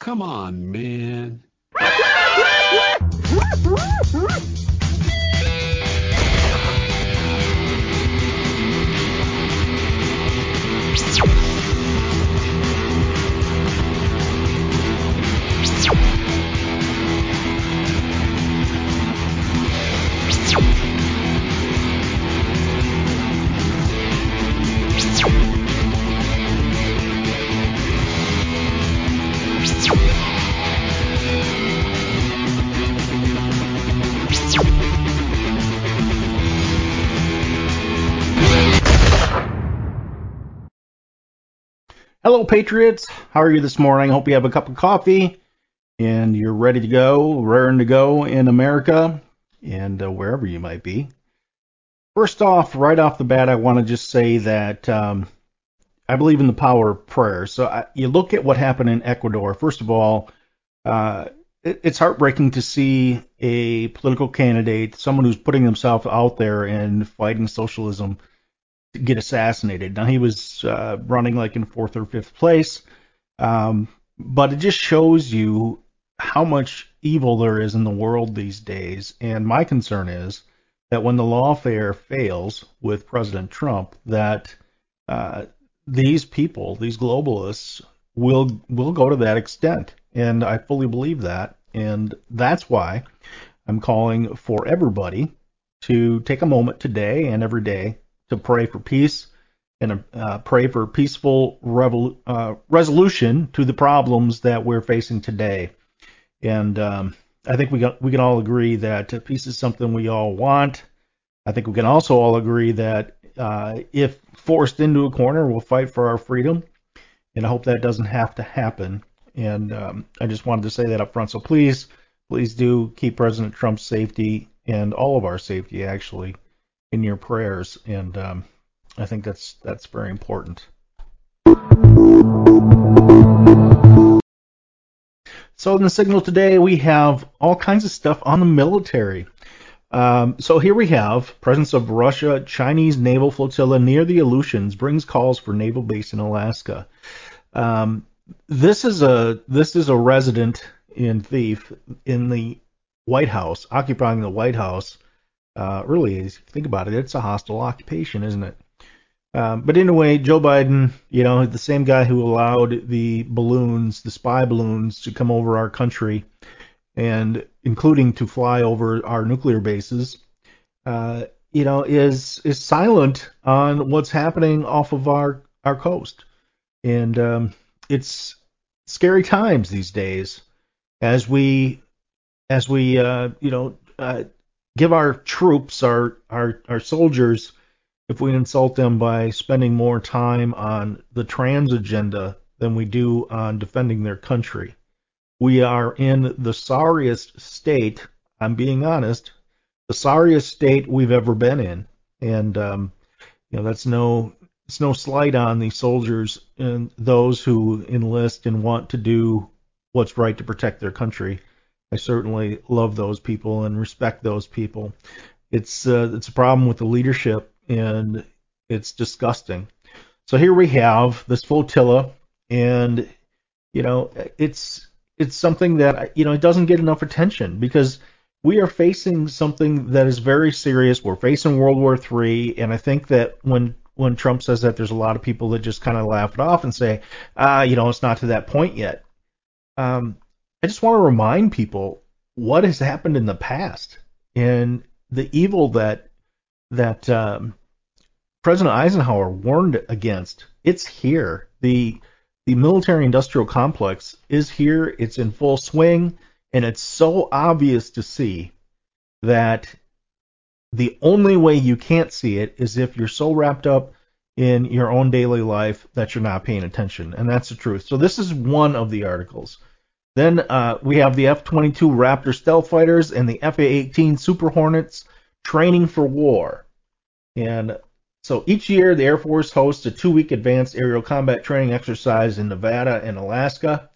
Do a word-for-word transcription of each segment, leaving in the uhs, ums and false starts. Come on, man. Hello, Patriots. How are you this morning? Hope you have a cup of coffee and you're ready to go, raring to go in America and uh, wherever you might be. First off, right off the bat, I want to just say that um, I believe in the power of prayer. So I, you look at what happened in Ecuador. First of all, uh, it, it's heartbreaking to see a political candidate, someone who's putting himself out there and fighting socialism, get assassinated. Now, he was uh, running like in fourth or fifth place, um, but it just shows you how much evil there is in the world these days. And my concern is that when the lawfare fails with President Trump, that uh, these people, these globalists, will will go to that extent. And I fully believe that. And that's why I'm calling for everybody to take a moment today and every day to pray for peace and uh, pray for peaceful revol- uh, resolution to the problems that we're facing today. And um, I think we got, we can all agree that peace is something we all want. I think we can also all agree that uh, if forced into a corner, we'll fight for our freedom. And I hope that doesn't have to happen. And um, I just wanted to say that up front. So please, please do keep President Trump's safety and all of our safety, actually, in your prayers, and um, I think that's that's very important. So in the signal today, we have all kinds of stuff on the military. Um, so here we have presence of Russia, Chinese naval flotilla near the Aleutians brings calls for naval base in Alaska. Um, this is a this is a resident and thief in the White House, occupying the White House. Uh, really, if you think about it, it's a hostile occupation, isn't it? Um, but anyway, Joe Biden, you know, the same guy who allowed the balloons, the spy balloons, to come over our country, and including to fly over our nuclear bases, uh, you know, is is silent on what's happening off of our our coast, and um, it's scary times these days as we as we uh, you know. Uh, Give our troops, our, our our soldiers, if we insult them by spending more time on the trans agenda than we do on defending their country. We are in the sorriest state, I'm being honest, the sorriest state we've ever been in. And, um, you know, that's no, it's no slight on the soldiers and those who enlist and want to do what's right to protect their country. I certainly love those people and respect those people. It's uh, it's a problem with the leadership, and it's disgusting. So here we have this flotilla, and you know it's it's something that you know it doesn't get enough attention because we are facing something that is very serious. We're facing World War Three, and I think that when when Trump says that, there's a lot of people that just kind of laugh it off and say, ah, you know, it's not to that point yet. Um, I just want to remind people what has happened in the past and the evil that that um, President Eisenhower warned against. It's here. The the military-industrial complex is here. It's in full swing, and it's so obvious to see that the only way you can't see it is if you're so wrapped up in your own daily life that you're not paying attention, and that's the truth. So this is one of the articles. Then uh, we have the F twenty-two Raptor stealth fighters and the F A eighteen Super Hornets training for war. And so each year the Air Force hosts a two-week advanced aerial combat training exercise in Nevada and Alaska.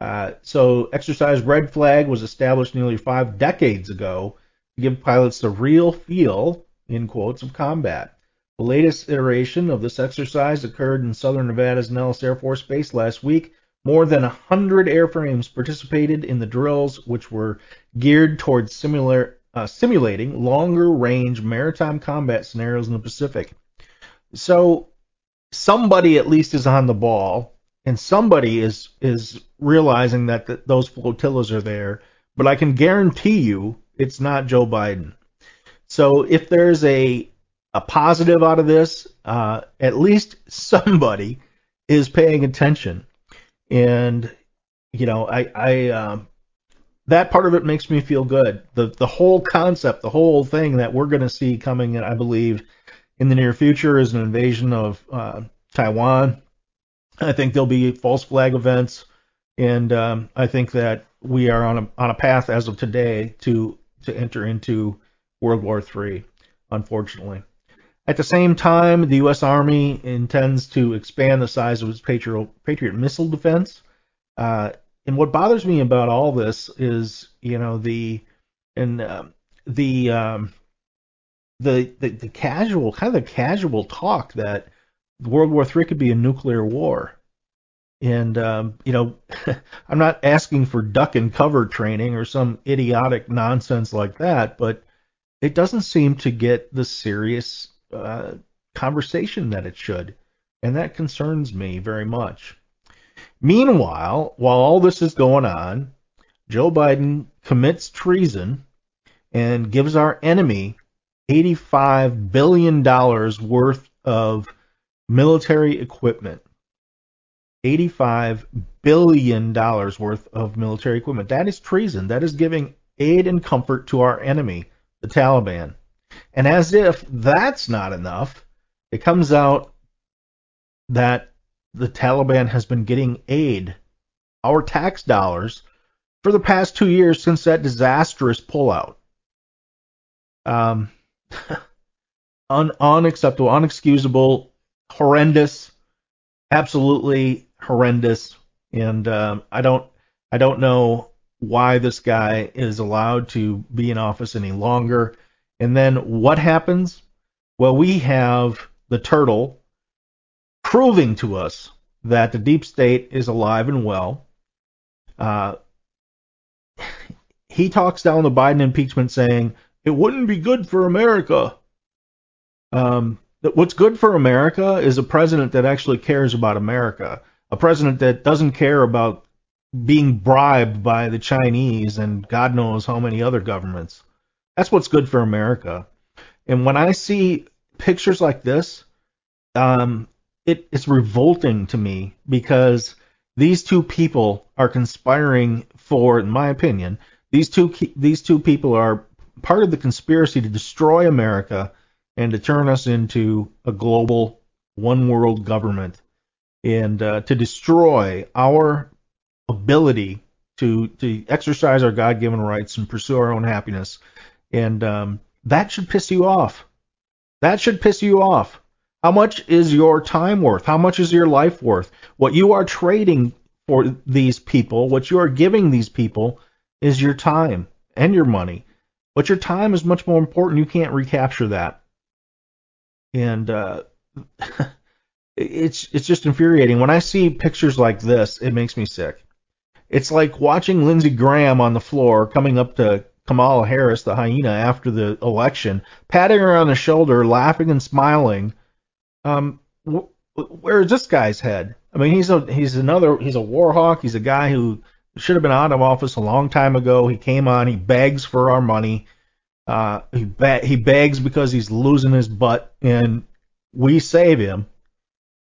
Uh, so Exercise Red Flag was established nearly five decades ago to give pilots the real feel, in quotes, of combat. The latest iteration of this exercise occurred in southern Nevada's Nellis Air Force Base last week, More than one hundred airframes participated in the drills, which were geared towards similar, uh, simulating longer-range maritime combat scenarios in the Pacific. So somebody at least is on the ball, and somebody is is realizing that th- those flotillas are there, but I can guarantee you it's not Joe Biden. So if there's a a positive out of this, uh, at least somebody is paying attention. And, you know, I, I um, that part of it makes me feel good. The the whole concept, the whole thing that we're going to see coming, I believe, in the near future is an invasion of uh, Taiwan. I think there'll be false flag events. And um, I think that we are on a on a path as of today to to enter into World War Three, unfortunately. At the same time, the U S. Army intends to expand the size of its Patriot, Patriot missile defense. Uh, and what bothers me about all this is, you know, the and uh, the, um, the the the casual kind of the casual talk that World War Three could be a nuclear war. And um, you know, I'm not asking for duck and cover training or some idiotic nonsense like that, but it doesn't seem to get the serious Uh, conversation that it should, and that concerns me very much. Meanwhile, while all this is going on, Joe Biden commits treason and gives our enemy eighty-five billion dollars worth of military equipment. eighty-five billion dollars worth of military equipment. That is treason. That is giving aid and comfort to our enemy, the Taliban. And as if that's not enough, it comes out that the Taliban has been getting aid, our tax dollars, for the past two years since that disastrous pullout. Um, un- unacceptable, unexcusable, horrendous, absolutely horrendous. And um, I don't, I don't know why this guy is allowed to be in office any longer. And then what happens? Well, we have the turtle proving to us that the deep state is alive and well. Uh, he talks down the Biden impeachment saying, it wouldn't be good for America. Um, what's good for America is a president that actually cares about America, a president that doesn't care about being bribed by the Chinese and God knows how many other governments. That's what's good for America. And when I see pictures like this, um, it, it's revolting to me because these two people are conspiring for, in my opinion, these two these two people are part of the conspiracy to destroy America and to turn us into a global one-world government and uh, to destroy our ability to to exercise our God-given rights and pursue our own happiness. And um, that should piss you off. That should piss you off. How much is your time worth? How much is your life worth? What you are trading for these people, what you are giving these people, is your time and your money. But your time is much more important. You can't recapture that. And uh, it's it's just infuriating. When I see pictures like this, it makes me sick. It's like watching Lindsey Graham on the floor coming up to Kamala Harris, the hyena, after the election, patting her on the shoulder, laughing and smiling. Um, wh- where is this guy's head? I mean, he's a he's another he's a war hawk. He's a guy who should have been out of office a long time ago. He came on. He begs for our money. Uh, he ba- he begs because he's losing his butt, and we save him,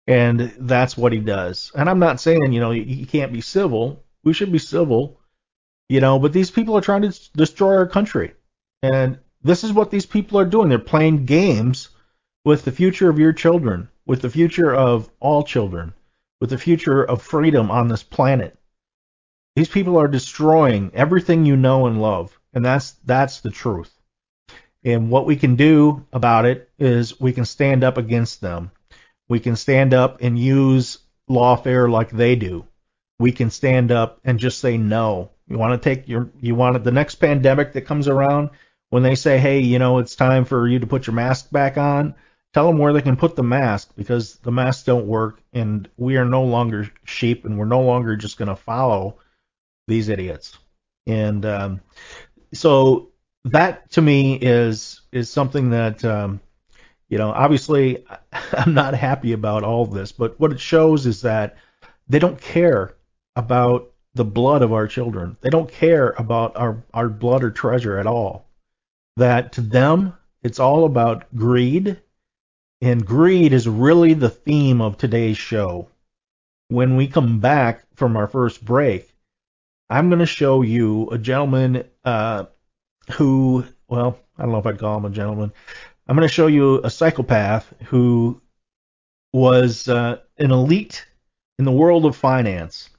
and that's what he does. And I'm not saying you know you, you can't be civil. We should be civil. You know, but these people are trying to destroy our country. And this is what these people are doing. They're playing games with the future of your children, with the future of all children, with the future of freedom on this planet. These people are destroying everything you know and love. And that's that's the truth. And what we can do about it is we can stand up against them. We can stand up and use lawfare like they do. We can stand up and just say no. You want to take your, you want the next pandemic that comes around when they say, hey, you know, it's time for you to put your mask back on. Tell them where they can put the mask, because the masks don't work, and we are no longer sheep, and we're no longer just going to follow these idiots. And um, so that, to me, is is something that, um, you know, obviously I'm not happy about all this, but what it shows is that they don't care about the blood of our children. They don't care about our, our blood or treasure at all. That to them, it's all about greed. And greed is really the theme of today's show. When we come back from our first break, I'm going to show you a gentleman uh, who, well, I don't know if I'd call him a gentleman. I'm going to show you a psychopath who was uh, an elite in the world of finance.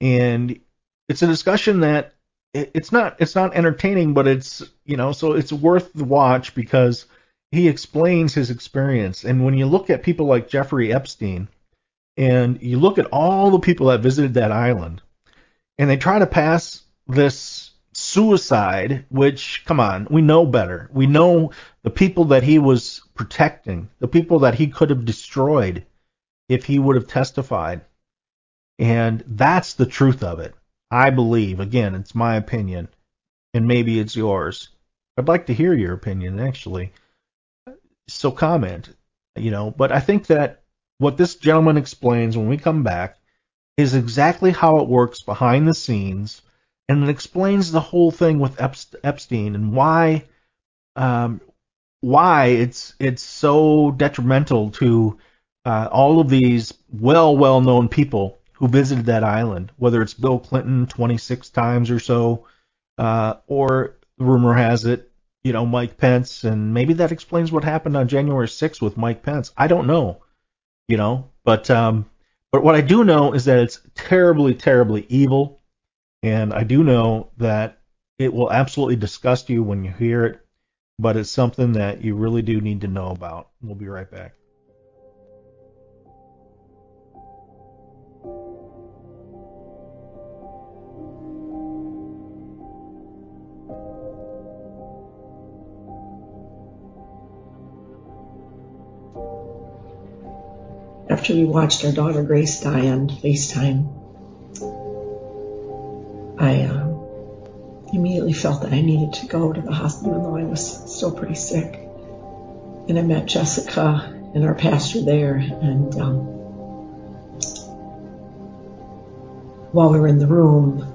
And it's a discussion that it, it's not it's not entertaining, but it's, you know, so it's worth the watch because he explains his experience. And when you look at people like Jeffrey Epstein, and you look at all the people that visited that island, and they try to pass this suicide, which, come on, we know better. We know the people that he was protecting, the people that he could have destroyed if he would have testified. And that's the truth of it, I believe. Again, it's my opinion, and maybe it's yours. I'd like to hear your opinion, actually. So comment, you know, but I think that what this gentleman explains when we come back is exactly how it works behind the scenes, and it explains the whole thing with Epstein and why um, why it's it's so detrimental to uh, all of these well, well-known people who visited that island, whether it's Bill Clinton twenty-six times or so, uh, or rumor has it, you know, Mike Pence, and maybe that explains what happened on January sixth with Mike Pence. I don't know, you know, but um, but what I do know is that it's terribly, terribly evil, and I do know that it will absolutely disgust you when you hear it, but it's something that you really do need to know about. We'll be right back. After we watched our daughter Grace die on FaceTime, I um, immediately felt that I needed to go to the hospital, though I was still pretty sick. And I met Jessica and our pastor there, and um, while we were in the room,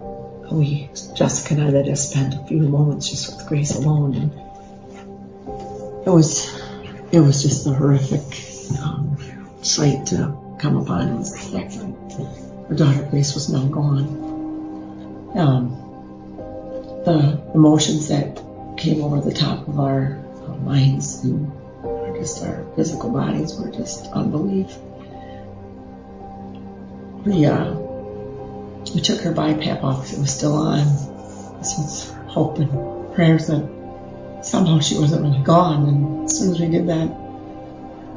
we Jessica and I let us spend a few moments just with Grace alone, and it was it was just a horrific um, sight to come upon was the fact that her daughter Grace was now gone. Um, the emotions that came over the top of our, our minds and just our physical bodies were just unbelief. We uh, we took her BiPAP off because it was still on. This was hope and prayers that somehow she wasn't really gone. And as soon as we did that,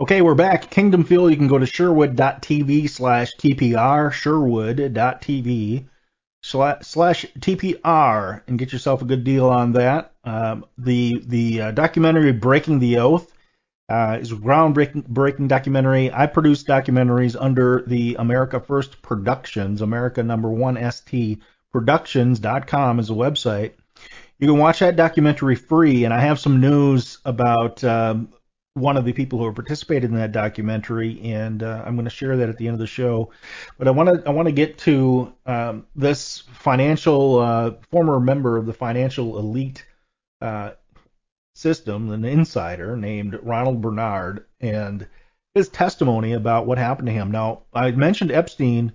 Okay, we're back. Kingdom Fuel, you can go to Sherwood.tv slash TPR, Sherwood.tv slash TPR, and get yourself a good deal on that. Um, the the uh, documentary Breaking the Oath uh, is a groundbreaking breaking documentary. I produce documentaries under the America First Productions, America number one S T, productions dot com is a website. You can watch that documentary free, and I have some news about um, one of the people who participated in that documentary, and uh, I'm going to share that at the end of the show. But I want to I want to get to um, this financial uh, former member of the financial elite uh, system, an insider named Ronald Bernard, and his testimony about what happened to him. Now, I mentioned Epstein.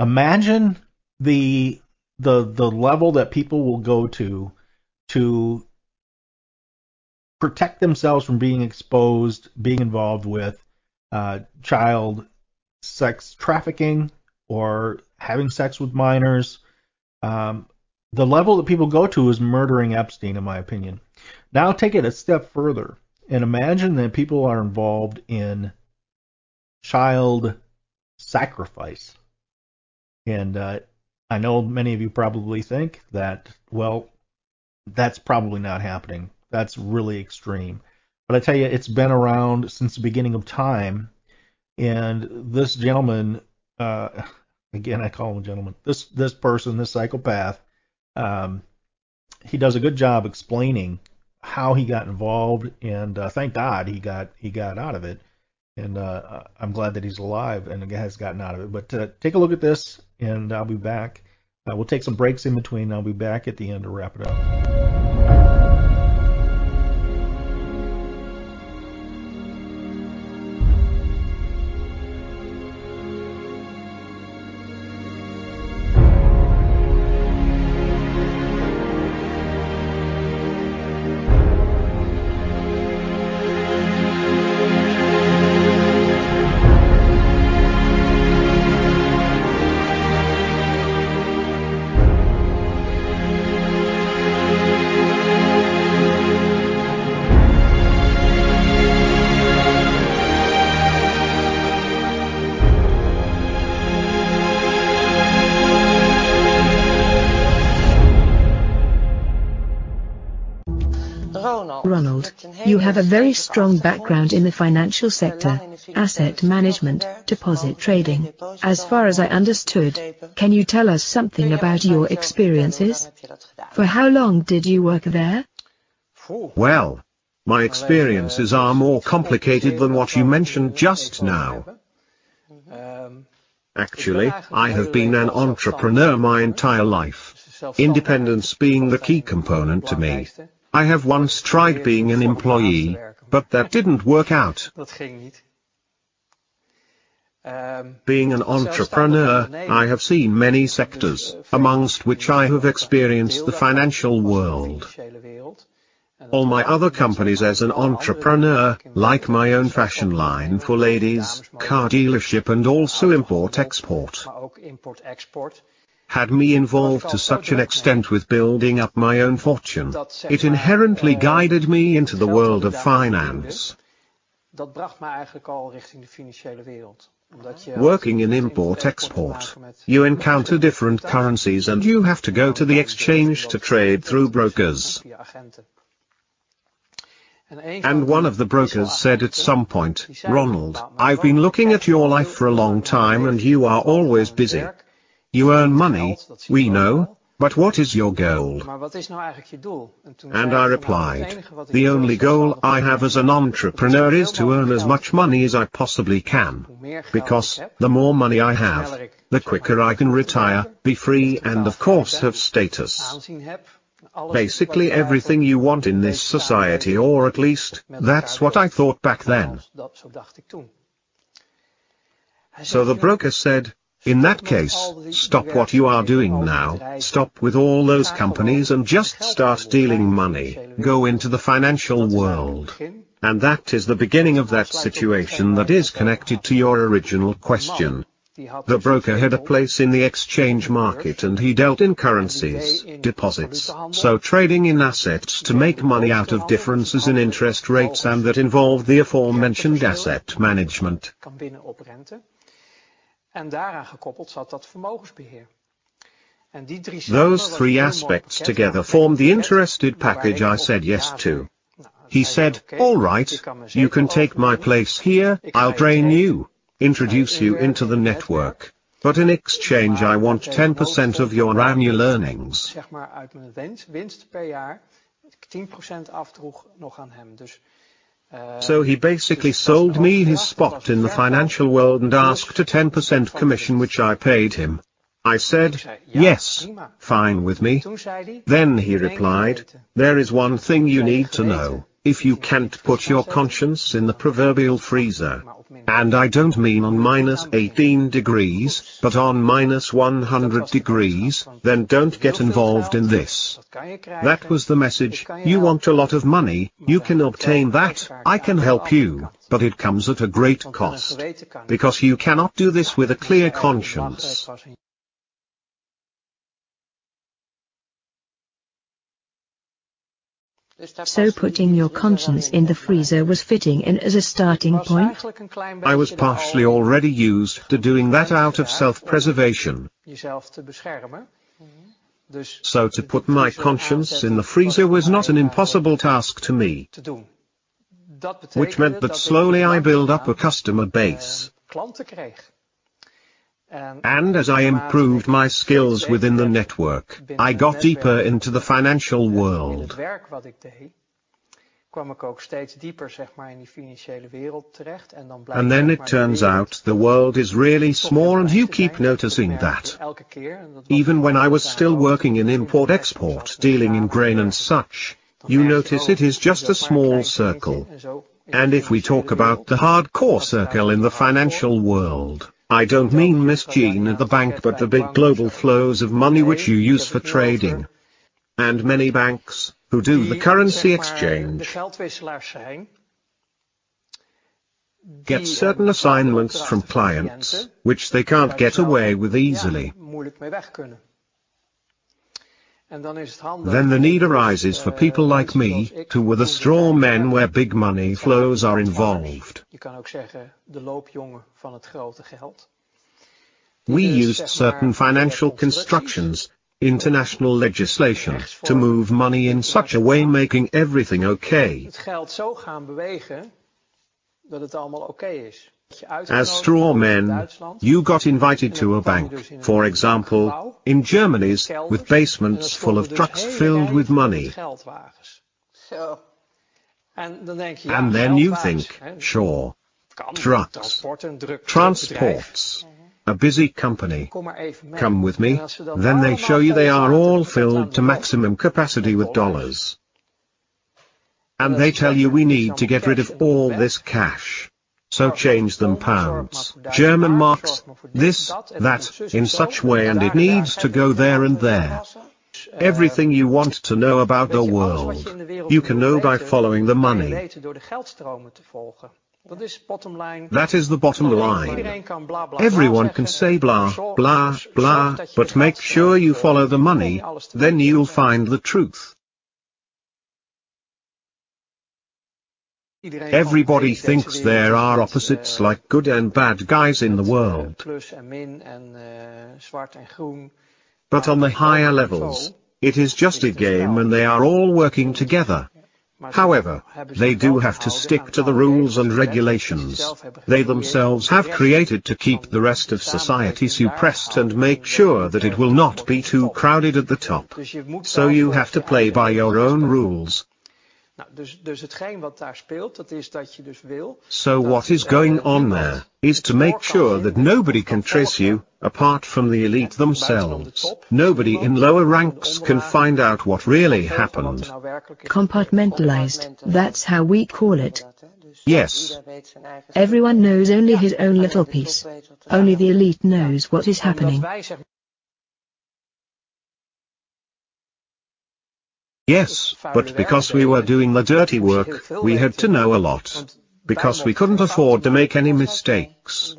Imagine the the the level that people will go to to protect themselves from being exposed, being involved with uh, child sex trafficking or having sex with minors. Um, the level that people go to is murdering Epstein, in my opinion. Now take it a step further and imagine that people are involved in child sacrifice. And uh, I know many of you probably think that, well, that's probably not happening. That's really extreme. But I tell you, it's been around since the beginning of time. And this gentleman, uh, again, I call him a gentleman, this this person, this psychopath, um, he does a good job explaining how he got involved. And uh, thank God he got he got out of it. And uh, I'm glad that he's alive and has gotten out of it. But uh, take a look at this, and I'll be back. Uh, we'll take some breaks in between. And I'll be back at the end to wrap it up. Ronald, you have a very strong background in the financial sector, asset management, deposit trading. As far as I understood, can you tell us something about your experiences? For how long did you work there? Well, my experiences are more complicated than what you mentioned just now. Actually, I have been an entrepreneur my entire life, independence being the key component to me. I have once tried being an employee, but that didn't work out. Being an entrepreneur, I have seen many sectors, amongst which I have experienced the financial world. All my other companies as an entrepreneur, like my own fashion line for ladies, car dealership and also import-export, had me involved to such an extent with building up my own fortune. It inherently guided me into the world of finance. Working in import-export, you encounter different currencies and you have to go to the exchange to trade through brokers. And one of the brokers said at some point, "Ronald, I've been looking at your life for a long time and you are always busy. You earn money, we know, but what is your goal?" And I replied, "The only goal I have as an entrepreneur is to earn as much money as I possibly can, because the more money I have, the quicker I can retire, be free and of course have status. Basically everything you want in this society, or at least, that's what I thought back then." So the broker said, In that case, stop what you are doing now, stop with all those companies and just start dealing money, go into the financial world. And that is the beginning of that situation that is connected to your original question. The broker had a place in the exchange market and he dealt in currencies, deposits, so trading in assets to make money out of differences in interest rates, and that involved the aforementioned asset management. Those three aspects together form the interested package I said yes to. He said, all right, you can take my place here, I'll train you, introduce you into the network, but in exchange I want ten percent of your annual earnings. So he basically sold me his spot in the financial world and asked a ten percent commission, which I paid him. I said, yes, fine with me. Then he replied, there is one thing you need to know, if you can't put your conscience in the proverbial freezer, and I don't mean on minus eighteen degrees, but on minus one hundred degrees, then don't get involved in this. That was the message. You want a lot of money, you can obtain that, I can help you, but it comes at a great cost, because you cannot do this with a clear conscience. So putting your conscience in the freezer was fitting in as a starting point? I was partially already used to doing that out of self-preservation. So to put my conscience in the freezer was not an impossible task to me, which meant that slowly I built up a customer base. And as I improved my skills within the network, I got deeper into the financial world. And then it turns out the world is really small and you keep noticing that. Even when I was still working in import-export, dealing in grain and such, you notice it is just a small circle. And if we talk about the hardcore circle in the financial world, I don't mean Miss Jean at the bank, but the big global flows of money which you use for trading. And many banks, who do the currency exchange, get certain assignments from clients, which they can't get away with easily. Then the need arises for people like me, who were the straw men where big money flows are involved. We used certain financial constructions, international legislation, to move money in such a way making everything okay. As straw men, you got invited to a bank, for example, in Germany's, with basements full of trucks filled with money. And then you think, sure, trucks, transports, a busy company, come with me, then they show you they are all filled to maximum capacity with dollars. And they tell you we need to get rid of all this cash. So change them pounds, German marks, this, that, in such way, and it needs to go there and there. Everything you want to know about the world, you can know by following the money. That is the bottom line. Everyone can say blah, blah, blah, but make sure you follow the money, then you'll find the truth. Everybody thinks there are opposites like good and bad guys in the world. But on the higher levels, it is just a game and they are all working together. However, they do have to stick to the rules and regulations they themselves have created to keep the rest of society suppressed and make sure that it will not be too crowded at the top. So you have to play by your own rules. So what is going on there, is to make sure that nobody can trace you, apart from the elite themselves. Nobody in lower ranks can find out what really happened. Compartmentalized, that's how we call it. Yes. Everyone knows only his own little piece. Only the elite knows what is happening. Yes, but because we were doing the dirty work, we had to know a lot. Because we couldn't afford to make any mistakes.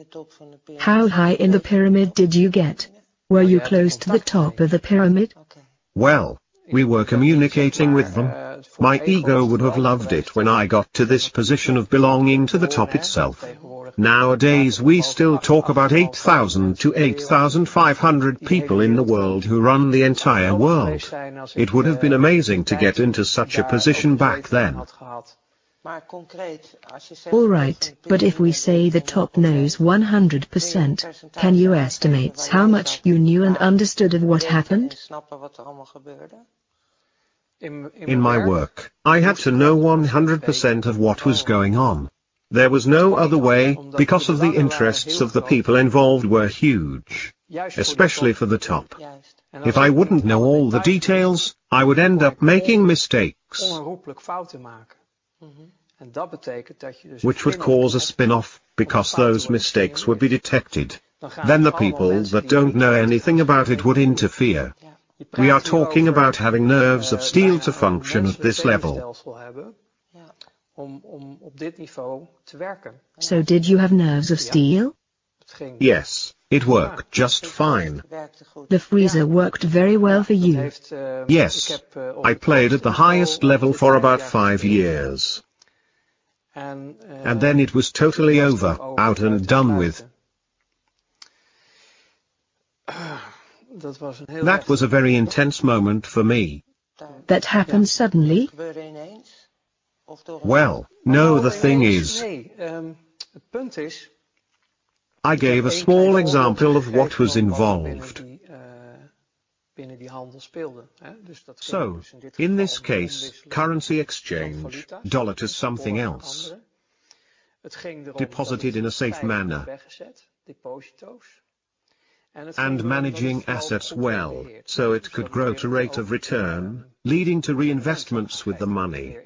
How high in the pyramid did you get? Were you close to the top of the pyramid? Well, we were communicating with them. My ego would have loved it when I got to this position of belonging to the top itself. Nowadays we still talk about eight thousand to eight thousand five hundred people in the world who run the entire world. It would have been amazing to get into such a position back then. All right, but if we say the top knows one hundred percent, can you estimate how much you knew and understood of what happened? In my work, I had to know one hundred percent of what was going on. There was no other way, because of the interests of the people involved were huge, especially for the top. If I wouldn't know all the details, I would end up making mistakes. Which would cause a spin-off, because those mistakes would be detected. Then the people that don't know anything about it would interfere. We are talking about having nerves of steel to function at this level. So did you have nerves of steel? Yes, it worked just fine. The freezer worked very well for you. Yes, I played at the highest level for about five years. And then it was totally over, out and done with. That was a very intense moment for me. That happened suddenly? Well, no, the thing is... I gave a small example of what was involved. So, in this case, currency exchange, dollar to something else, deposited in a safe manner, and managing assets well, so it could grow to rate of return, leading to reinvestments with the money.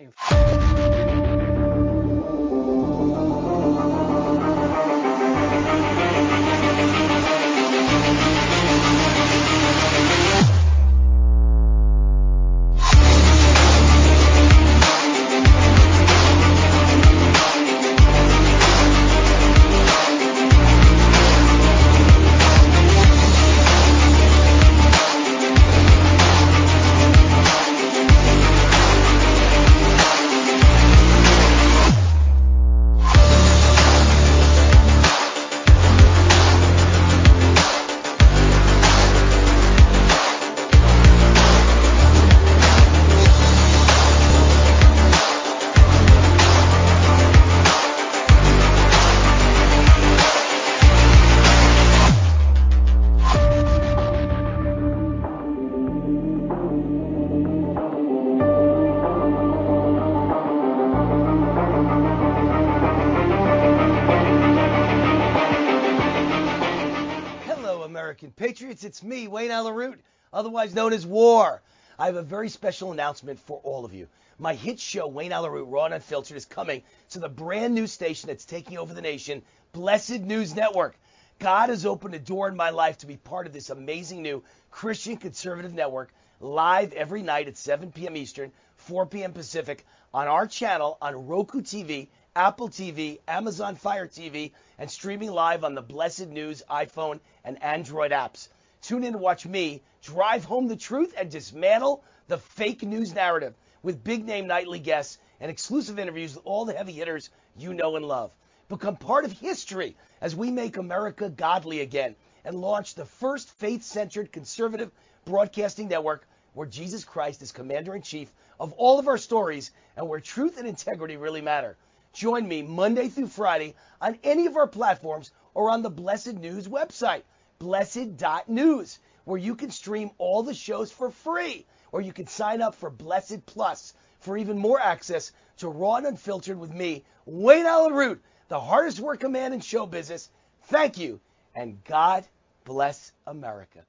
It's me, Wayne Allyn Root, otherwise known as War. I have a very special announcement for all of you. My hit show, Wayne Allyn Root, Raw and Unfiltered, is coming to the brand new station that's taking over the nation, Blessed News Network. God has opened a door in my life to be part of this amazing new Christian conservative network, live every night at seven p.m. Eastern, four p.m. Pacific, on our channel on Roku T V, Apple T V, Amazon Fire T V, and streaming live on the Blessed News iPhone and Android apps. Tune in to watch me drive home the truth and dismantle the fake news narrative with big-name nightly guests and exclusive interviews with all the heavy hitters you know and love. Become part of history as we make America godly again and launch the first faith-centered conservative broadcasting network where Jesus Christ is commander-in-chief of all of our stories and where truth and integrity really matter. Join me Monday through Friday on any of our platforms or on the Blessed News website. blessed dot news, where you can stream all the shows for free, or you can sign up for Blessed Plus for even more access to Raw and Unfiltered with me, Wayne Allyn Root, the hardest working man in show business. Thank you, and God bless America.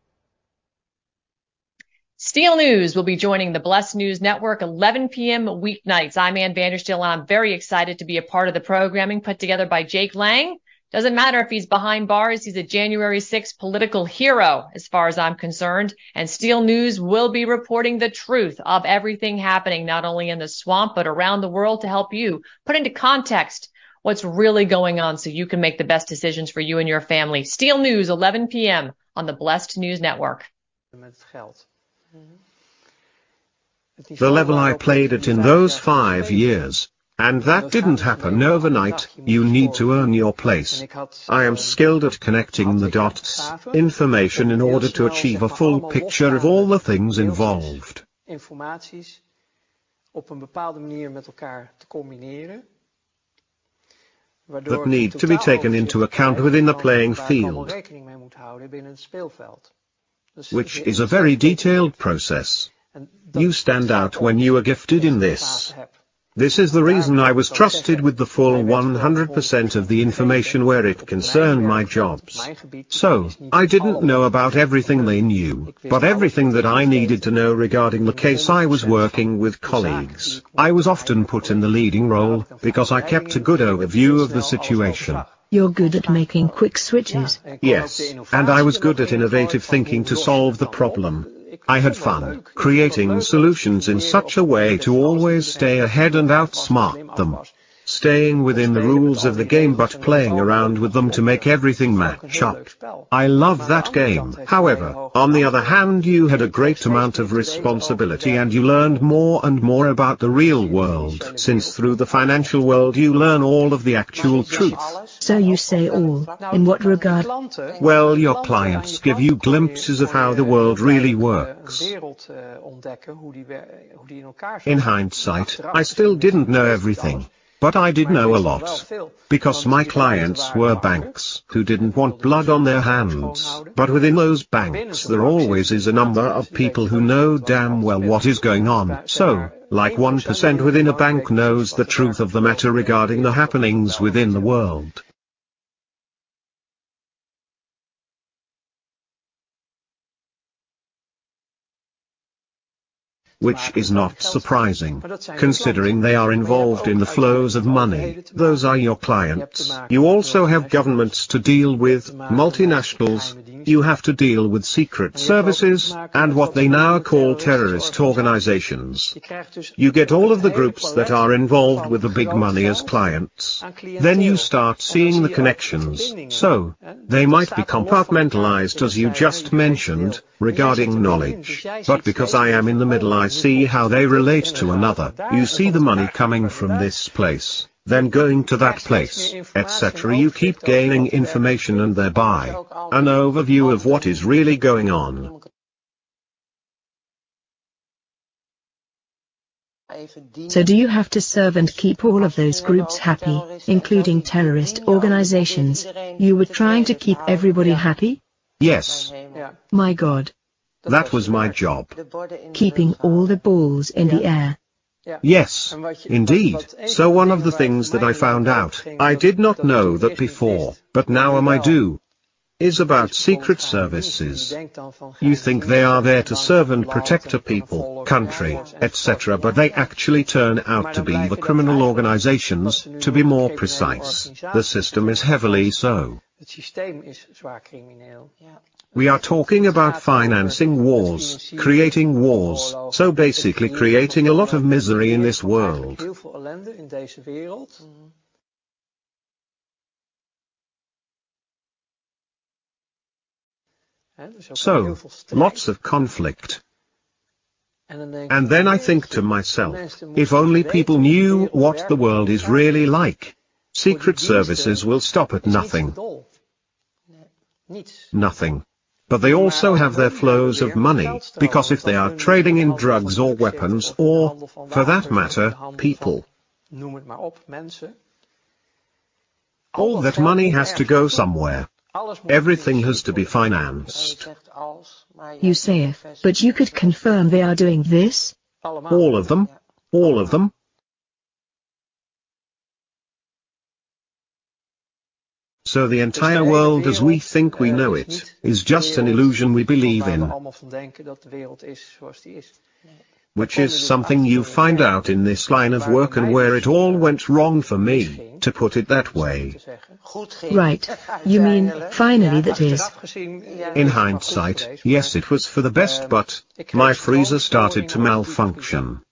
Steel News will be joining the Blessed News Network eleven p.m. weeknights. I'm Ann Vandersteel, and I'm very excited to be a part of the programming put together by Jake Lang. Doesn't matter if he's behind bars. He's a January sixth political hero, as far as I'm concerned. And Steel News will be reporting the truth of everything happening, not only in the swamp, but around the world, to help you put into context what's really going on so you can make the best decisions for you and your family. Steel News, eleven p.m. on the Blessed News Network. The level I played at in those five years. And that didn't happen overnight. You need to earn your place. I am skilled at connecting the dots, information, in order to achieve a full picture of all the things involved. Informaties op een bepaalde manier met elkaar te combineren, that need to be taken into account within the playing field, which is a very detailed process. You stand out when you are gifted in this. This is the reason I was trusted with the full one hundred percent of the information where it concerned my jobs. So, I didn't know about everything they knew, but everything that I needed to know regarding the case I was working with colleagues. I was often put in the leading role, because I kept a good overview of the situation. You're good at making quick switches. Yes, and I was good at innovative thinking to solve the problem. I had fun creating solutions in such a way to always stay ahead and outsmart them, staying within the rules of the game but playing around with them to make everything match up. I love that game. However, on the other hand, you had a great amount of responsibility and you learned more and more about the real world, since through the financial world you learn all of the actual truth. So you say all, in what regard? Well, your clients give you glimpses of how the world really works. In hindsight, I still didn't know everything, but I did know a lot, because my clients were banks who didn't want blood on their hands, but within those banks there always is a number of people who know damn well what is going on, so like one percent within a bank knows the truth of the matter regarding the happenings within the world. Which is not surprising, considering they are involved in the flows of money. Those are your clients. You also have governments to deal with, multinationals. You have to deal with secret services, and what they now call terrorist organizations. You get all of the groups that are involved with the big money as clients. Then you start seeing the connections. So, they might be compartmentalized, as you just mentioned, regarding knowledge. But because I am in the middle, I see how they relate to another. You see the money coming from this place, then going to that place, et cetera. You keep gaining information and thereby an overview of what is really going on. So do you have to serve and keep all of those groups happy, including terrorist organizations? You were trying to keep everybody happy? Yes. My God. That was my job. Keeping all the balls in the air. Yes, indeed. So one of the things that I found out, I did not know that before, but now am I do, is about secret services. You think they are there to serve and protect a people, country, et cetera, but they actually turn out to be the criminal organizations. To be more precise, the system is heavily so. We are talking about financing wars, creating wars, so basically creating a lot of misery in this world. So, lots of conflict. And then I think to myself, if only people knew what the world is really like, secret services will stop at nothing. Nothing. But they also have their flows of money, because if they are trading in drugs or weapons or, for that matter, people, all that money has to go somewhere. Everything has to be financed. You say it, but you could confirm they are doing this? All of them. All of them. So the entire world as we think we know it is just an illusion we believe in, which is something you find out in this line of work and where it all went wrong for me, to put it that way. Right. You mean, finally that is? In hindsight, yes, it was for the best, but my freezer started to malfunction.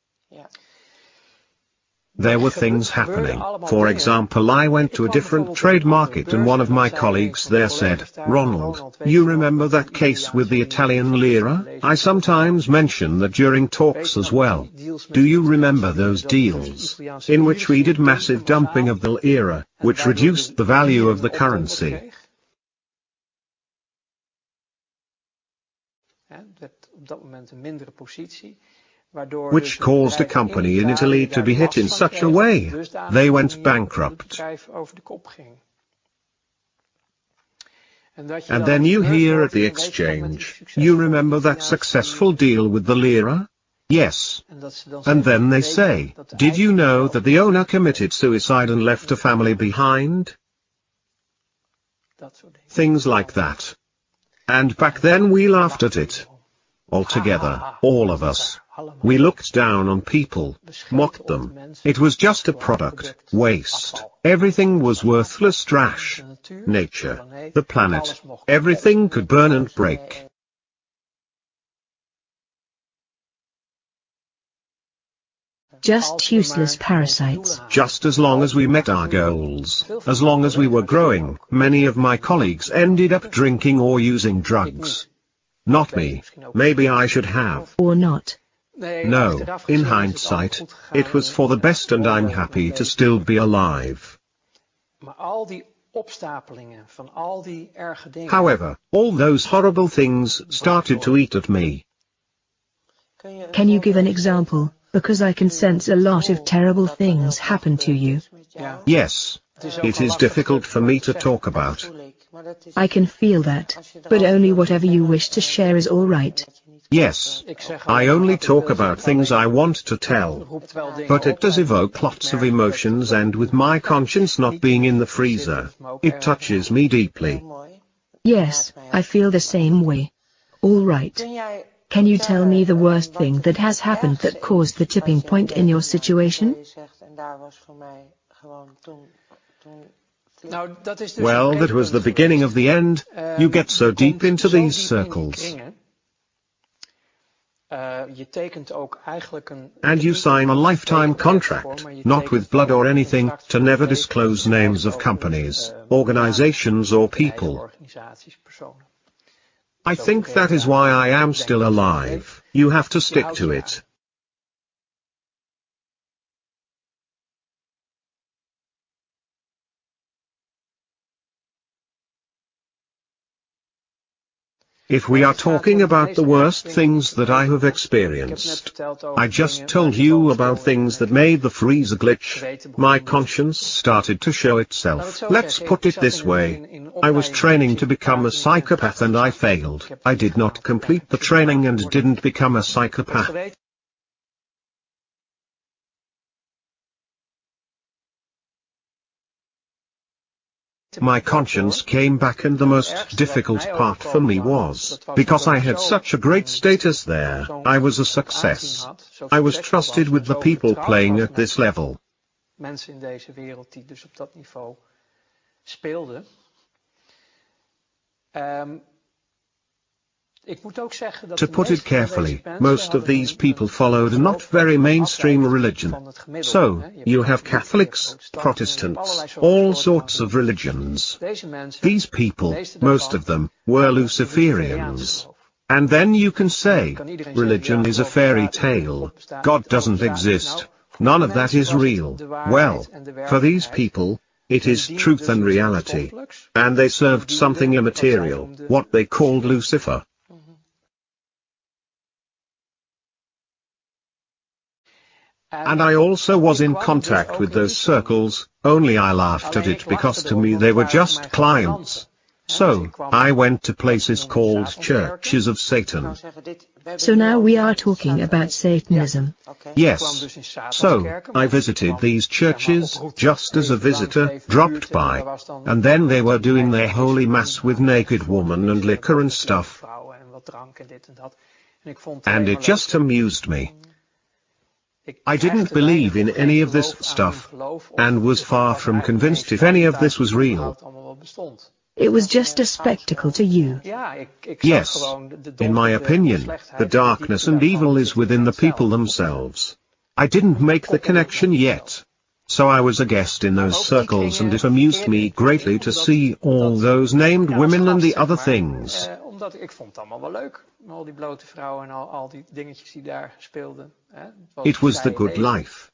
There were things happening. For example, I went to a different trade market and one of my colleagues there said, "Ronald, you remember that case with the Italian lira? I sometimes mention that during talks as well. Do you remember those deals, in which we did massive dumping of the lira, which reduced the value of the currency?" Which caused a company in Italy to be hit in such a way, they went bankrupt. And then you hear at the exchange, "You remember that successful deal with the lira?" "Yes." And then they say, "Did you know that the owner committed suicide and left a family behind?" Things like that. And back then we laughed at it. Altogether, all of us. We looked down on people, mocked them. It was just a product, waste. Everything was worthless trash. Nature, the planet, everything could burn and break. Just useless parasites. Just as long as we met our goals, as long as we were growing, many of my colleagues ended up drinking or using drugs. Not me. Maybe I should have. Or not. No, in hindsight, it was for the best and I'm happy to still be alive. However, all those horrible things started to eat at me. Can you give an example? Because I can sense a lot of terrible things happen to you. Yes, it is difficult for me to talk about. I can feel that, but only whatever you wish to share is all right. Yes, I only talk about things I want to tell, but it does evoke lots of emotions, and with my conscience not being in the freezer, it touches me deeply. Yes, I feel the same way. All right. Can you tell me the worst thing that has happened that caused the tipping point in your situation? Well, that was the beginning of the end. You get so deep into these circles. And you sign a lifetime contract, not with blood or anything, to never disclose names of companies, organizations or people. I think that is why I am still alive. You have to stick to it. If we are talking about the worst things that I have experienced, I just told you about things that made the freezer glitch. My conscience started to show itself. Let's put it this way. I was training to become a psychopath and I failed. I did not complete the training and didn't become a psychopath. My conscience came back, and the most difficult part for me was, because I had such a great status there, I was a success. I was trusted with the people playing at this level. To put it carefully, most of these people followed a not very mainstream religion. So, you have Catholics, Protestants, all sorts of religions. These people, most of them, were Luciferians. And then you can say, religion is a fairy tale, God doesn't exist, none of that is real. Well, for these people, it is truth and reality. And they served something immaterial, what they called Lucifer. And I also was in contact with those circles, only I laughed at it because to me they were just clients. So, I went to places called churches of Satan. So now we are talking about Satanism. Yes. So, I visited these churches, just as a visitor dropped by. And then they were doing their holy mass with naked women and liquor and stuff. And it just amused me. I didn't believe in any of this stuff, and was far from convinced if any of this was real. It was just a spectacle to you. Yes. In my opinion, the darkness and evil is within the people themselves. I didn't make the connection yet. So I was a guest in those circles, and it amused me greatly to see all those named women and the other things. Omdat ik vond het allemaal wel leuk, al die blote vrouwen en al, al die dingetjes die daar speelden. Hè? Het was It was the good leven. Life.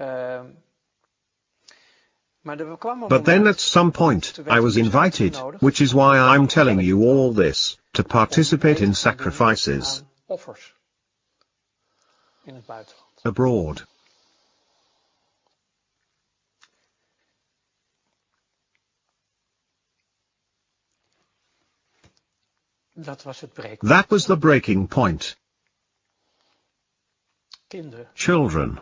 Uh, maar er kwam But then at some point I was invited, which is why I'm telling you all this, to participate in sacrifices. Offers. In het buitenland. Abroad. That was the breaking point. Children.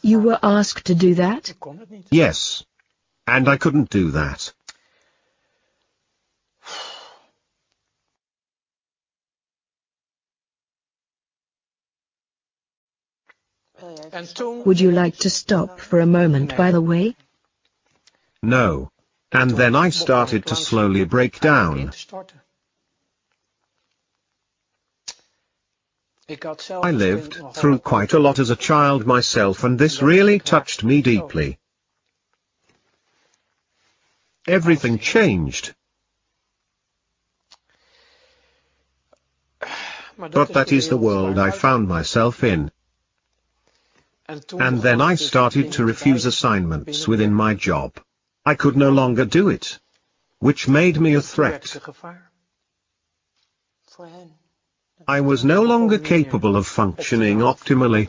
You were asked to do that? Yes. And I couldn't do that. Would you like to stop for a moment, by the way? No. And then I started to slowly break down. I lived through quite a lot as a child myself, and this really touched me deeply. Everything changed. But that is the world I found myself in. And then I started to refuse assignments within my job. I could no longer do it, which made me a threat. I was no longer capable of functioning optimally.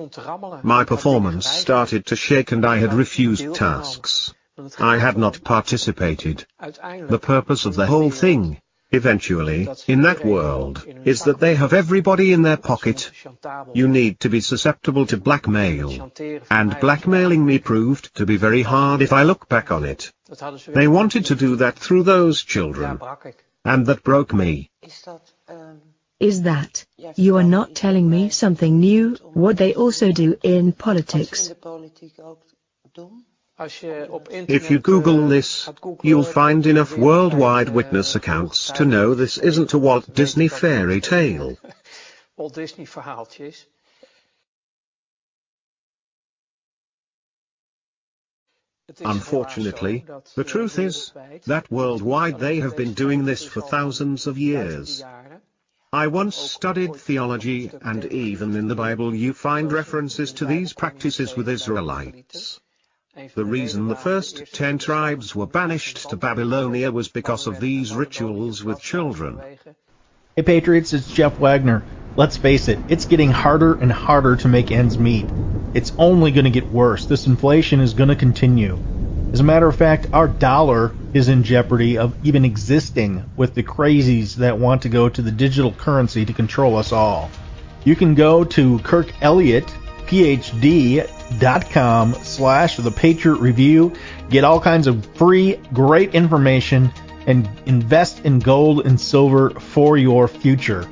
My performance started to shake, and I had refused tasks. I had not participated. The purpose of the whole thing, eventually, in that world, is that they have everybody in their pocket. You need to be susceptible to blackmail. And blackmailing me proved to be very hard if I look back on it. They wanted to do that through those children. And that broke me. Is that, you are not telling me something new, what they also do in politics? If you Google this, you'll find enough worldwide witness accounts to know this isn't a Walt Disney fairy tale. Walt Disney verhaaltjes. Unfortunately, the truth is that worldwide they have been doing this for thousands of years. I once studied theology, and even in the Bible you find references to these practices with Israelites. The reason the first ten tribes were banished to Babylonia was because of these rituals with children. Hey Patriots, it's Jeff Wagner. Let's face it, it's getting harder and harder to make ends meet. It's only going to get worse. This inflation is going to continue. As a matter of fact, our dollar is in jeopardy of even existing with the crazies that want to go to the digital currency to control us all. You can go to Kirk Elliott, Ph.D., dot com slash the Patriot Review. Get all kinds of free great information and invest in gold and silver for your future.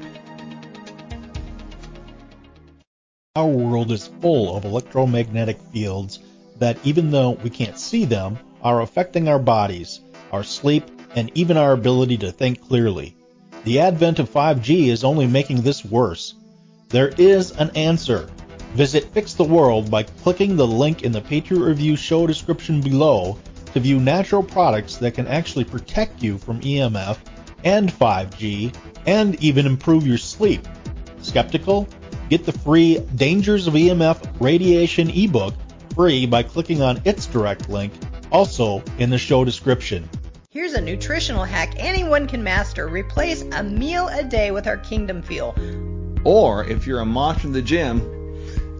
Our world is full of electromagnetic fields that, even though we can't see them, are affecting our bodies, our sleep, and even our ability to think clearly. The advent of five G is only making this worse. There is an answer. Visit Fix the World by clicking the link in the Patriot Review show description below to view natural products that can actually protect you from E M F and five G and even improve your sleep. Skeptical? Get the free Dangers of E M F Radiation ebook free by clicking on its direct link, also in the show description. Here's a nutritional hack anyone can master. Replace a meal a day with our Kingdom Fuel. Or if you're a monster in the gym,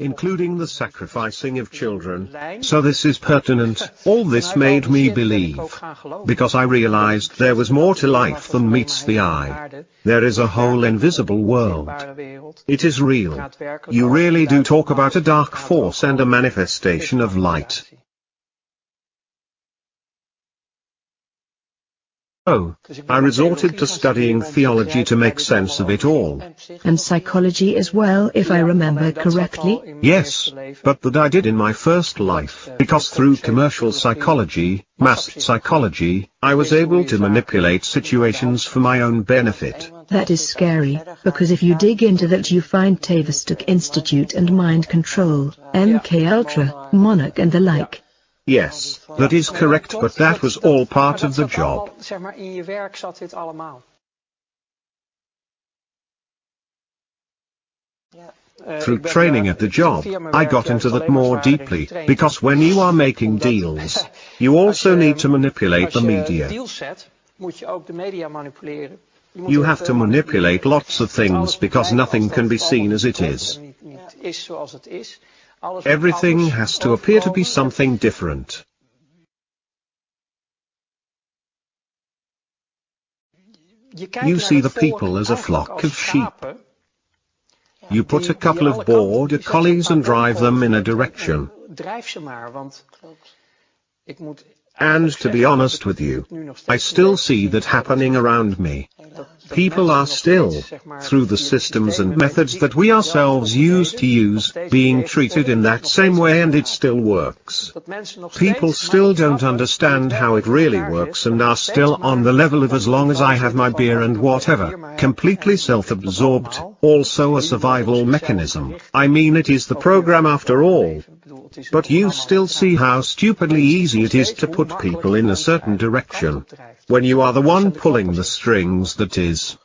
Including the sacrificing of children. So this is pertinent. All this made me believe, because I realized there was more to life than meets the eye. There is a whole invisible world. It is real. You really do talk about a dark force and a manifestation of light. Oh, I resorted to studying theology to make sense of it all. And psychology as well, if I remember correctly? Yes, but that I did in my first life, because through commercial psychology, mass psychology, I was able to manipulate situations for my own benefit. That is scary, because if you dig into that you find Tavistock Institute and Mind Control, M K Ultra, Monarch and the like. Yes, that is correct, but that was all part of the job. Through training at the job, I got into that more deeply, because when you are making deals, you also need to manipulate the media. You have to manipulate lots of things, because nothing can be seen as it is. Everything has to appear to be something different. You see the people as a flock of sheep. You put a couple of border collies and drive them in a direction. And to be honest with you, I still see that happening around me. People are still, through the systems and methods that we ourselves used to use, being treated in that same way, and it still works. People still don't understand how it really works and are still on the level of as long as I have my beer and whatever, completely self-absorbed, also a survival mechanism. I mean, it is the program after all. But you still see how stupidly easy it is to put people in a certain direction, when you are the one pulling the strings, that is.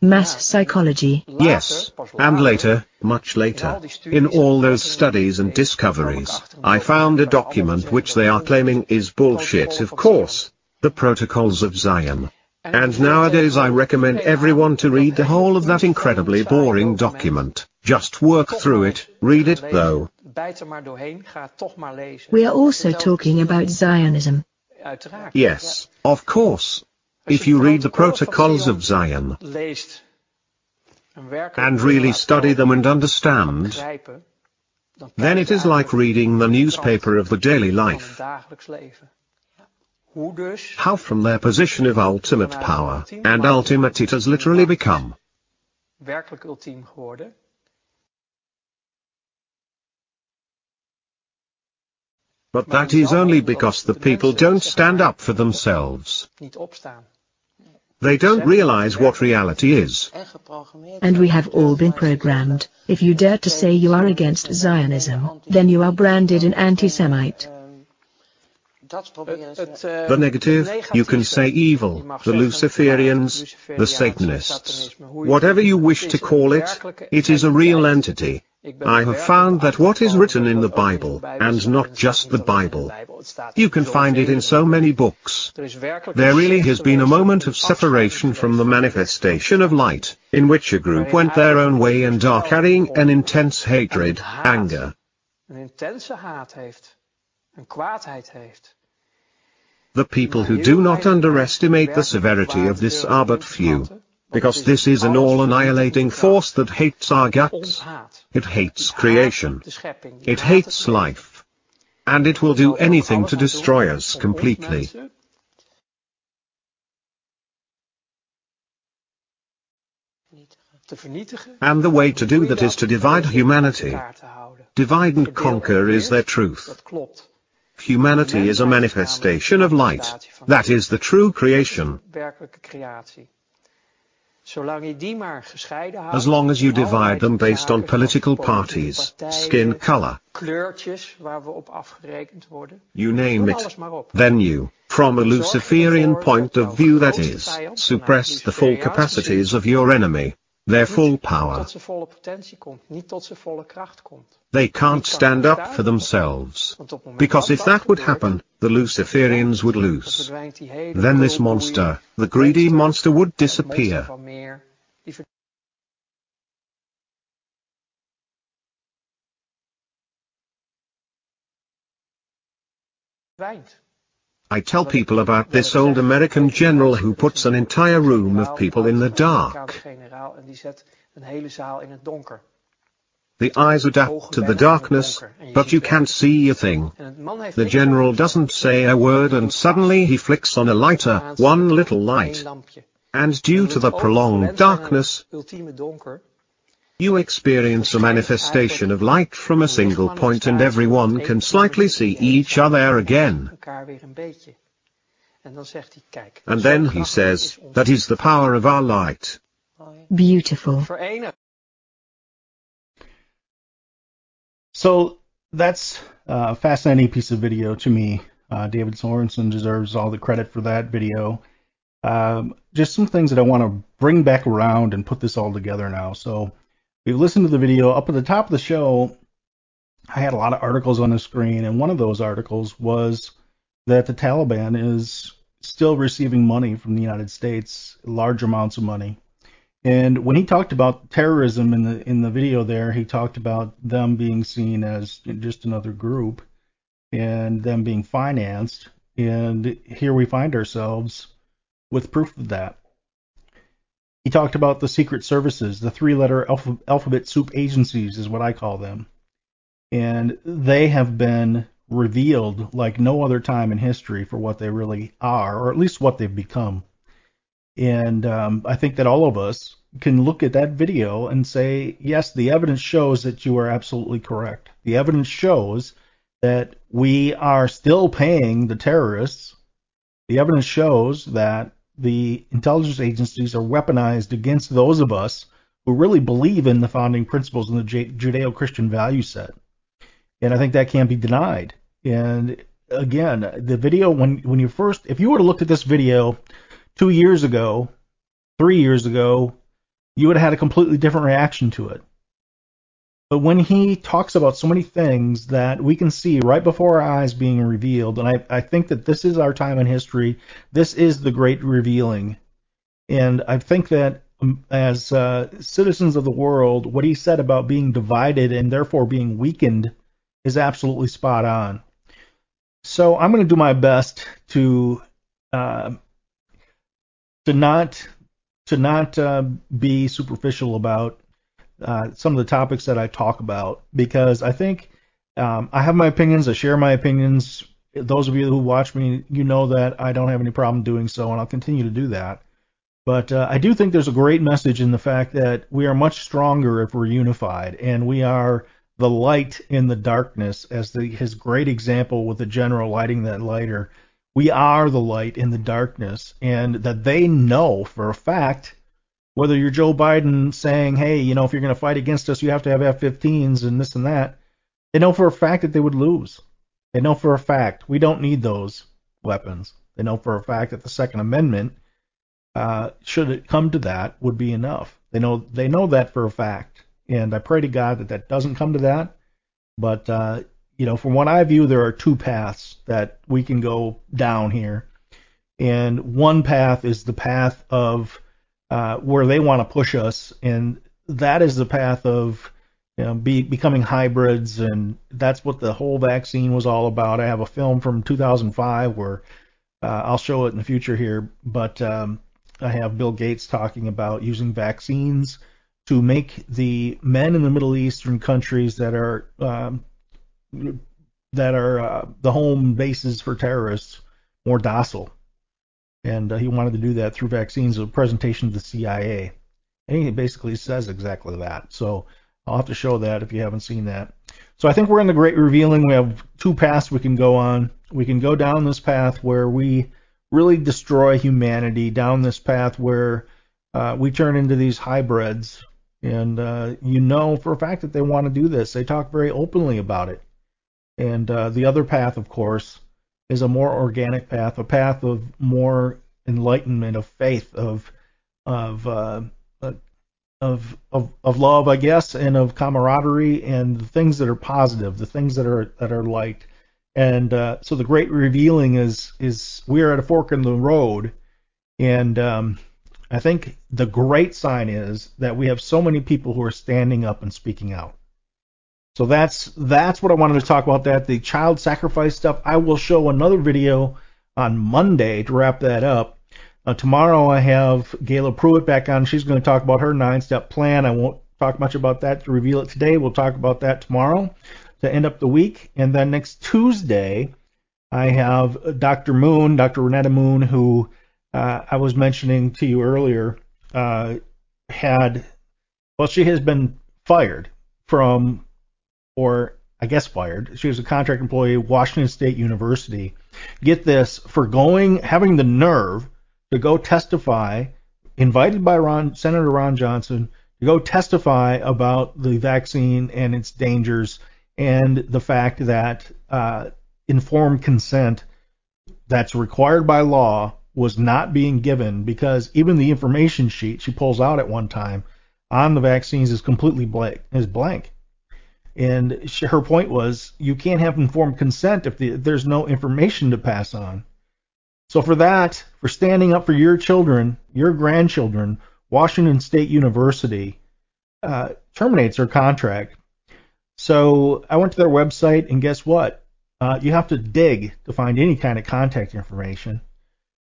Mass psychology. Yes, and later, much later, in all those studies and discoveries, I found a document which they are claiming is bullshit, of course, the Protocols of Zion. And nowadays I recommend everyone to read the whole of that incredibly boring document. Just work through it, read it though. We are also talking about Zionism. Yes, of course. If you read the Protocols of Zion and really study them and understand, then it is like reading the newspaper of the daily life. How from their position of ultimate power, and ultimate it has literally become. But that is only because the people don't stand up for themselves. They don't realize what reality is. And we have all been programmed. If you dare to say you are against Zionism, then you are branded an anti-Semite. The negative, you can say evil, the Luciferians, the Satanists, whatever you wish to call it, it is a real entity. I have found that what is written in the Bible, and not just the Bible, you can find it in so many books. There really has been a moment of separation from the manifestation of light, in which a group went their own way and are carrying an intense hatred, anger. The people who do not underestimate the severity of this are but few. because this is an all-annihilating force that hates our guts. It hates creation. It hates life. And it will do anything to destroy us completely. And the way to do that is to divide humanity. Divide and conquer is their truth. Humanity is a manifestation of light. That is the true creation. As long as you divide them based on political parties, skin color, you name it, then you, from a Luciferian point of view that is, suppress the full capacities of your enemy, their full power. They can't stand up for themselves, because if that would happen, the Luciferians would lose. Then this monster, the greedy monster, would disappear. I tell people about this old American general who puts an entire room of people in the dark. The eyes adapt to the darkness, but you can't see a thing. The general doesn't say a word and suddenly he flicks on a lighter, one little light. And due to the prolonged darkness, you experience a manifestation of light from a single point and everyone can slightly see each other again. And then he says, that is the power of our light. Beautiful. So that's a fascinating piece of video to me. Uh, David Sorensen deserves all the credit for that video. Um, just some things that I want to bring back around and put this all together now. So we've listened to the video. Up at the top of the show, I had a lot of articles on the screen, and one of those articles was that the Taliban is still receiving money from the United States, large amounts of money. And when he talked about terrorism in the in the video there, he talked about them being seen as just another group and them being financed. And here we find ourselves with proof of that. He talked about the secret services, the three-letter alph- alphabet soup agencies is what I call them. And they have been revealed like no other time in history for what they really are, or at least what they've become. And um, I think that all of us can look at that video and say, yes, the evidence shows that you are absolutely correct. The evidence shows that we are still paying the terrorists. The evidence shows that the intelligence agencies are weaponized against those of us who really believe in the founding principles and the J- Judeo-Christian value set. And I think that can't be denied. And again, the video, when, when you first, if you were to look at this video two years ago, three years ago, you would have had a completely different reaction to it. But when he talks about so many things that we can see right before our eyes being revealed, and I, I think that this is our time in history, this is the great revealing. And I think that um, as uh, citizens of the world, what he said about being divided and therefore being weakened is absolutely spot on. So I'm going to do my best to... Uh, To not to not uh, be superficial about uh, some of the topics that I talk about, because I think um, I have my opinions. I share my opinions. Those of you who watch me, you know that I don't have any problem doing so, and I'll continue to do that. But uh, I do think there's a great message in the fact that we are much stronger if we're unified, and we are the light in the darkness, as the, his great example with the general lighting that lighter. We are the light in the darkness, and that they know for a fact, whether you're Joe Biden saying, hey, you know, if you're going to fight against us, you have to have F fifteens and this and that. They know for a fact that they would lose. They know for a fact we don't need those weapons. They know for a fact that the Second Amendment, uh, should it come to that, would be enough. They know they know that for a fact, and I pray to God that that doesn't come to that. But uh, you know, from what I view, there are two paths that we can go down here. And one path is the path of uh, where they want to push us. And that is the path of you know, be, becoming hybrids. And that's what the whole vaccine was all about. I have a film from two thousand five where uh, I'll show it in the future here. But um, I have Bill Gates talking about using vaccines to make the men in the Middle Eastern countries that are um, that are uh, the home bases for terrorists more docile. And uh, he wanted to do that through vaccines, a presentation to the C I A. And he basically says exactly that. So I'll have to show that if you haven't seen that. So I think we're in the great revealing. We have two paths we can go on. We can go down this path where we really destroy humanity, down this path where uh, we turn into these hybrids. And uh, you know for a fact that they want to do this. They talk very openly about it. And uh, the other path, of course, is a more organic path, a path of more enlightenment, of faith, of of uh, of of of love, I guess, and of camaraderie, and the things that are positive, the things that are that are light. And uh, so the great revealing is is we are at a fork in the road, and um, I think the great sign is that we have so many people who are standing up and speaking out. So that's that's what I wanted to talk about, that the child sacrifice stuff. I will show another video on Monday to wrap that up. Uh, tomorrow I have Gayla Pruitt back on. She's going to talk about her nine-step plan. I won't talk much about that to reveal it today. We'll talk about that tomorrow to end up the week. And then next Tuesday I have Doctor Moon, Doctor Renata Moon, who uh, I was mentioning to you earlier, uh, had, well, she has been fired from... or I guess fired. She was a contract employee at Washington State University. Get this, for going, having the nerve to go testify, invited by Ron, Senator Ron Johnson, to go testify about the vaccine and its dangers, and the fact that uh, informed consent that's required by law was not being given, because even the information sheet she pulls out at one time on the vaccines is completely blank. Is blank. And she, her point was, you can't have informed consent if, the, if there's no information to pass on. So for that, for standing up for your children, your grandchildren, Washington State University uh, terminates her contract. So I went to their website, and guess what? Uh, you have to dig to find any kind of contact information.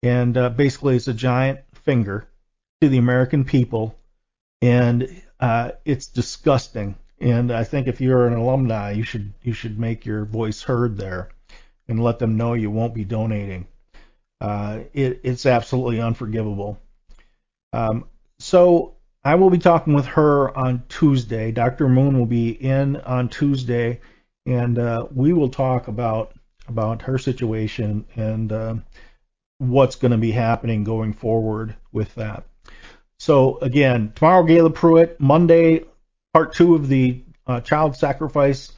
And uh, basically, it's a giant finger to the American people, and uh, it's disgusting. And I think if you're an alumni, you should you should make your voice heard there and let them know you won't be donating. Uh, it, it's absolutely unforgivable. Um, so I will be talking with her on Tuesday. Doctor Moon will be in on Tuesday, and uh, we will talk about about her situation and uh, what's going to be happening going forward with that. So again, tomorrow, Gayla Pruitt. Monday, part two of the uh, child sacrifice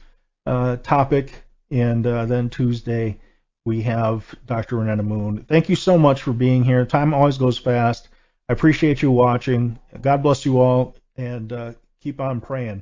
uh, topic, and uh, then Tuesday we have Doctor Renata Moon. Thank you so much for being here. Time always goes fast. I appreciate you watching. God bless you all, and uh, keep on praying.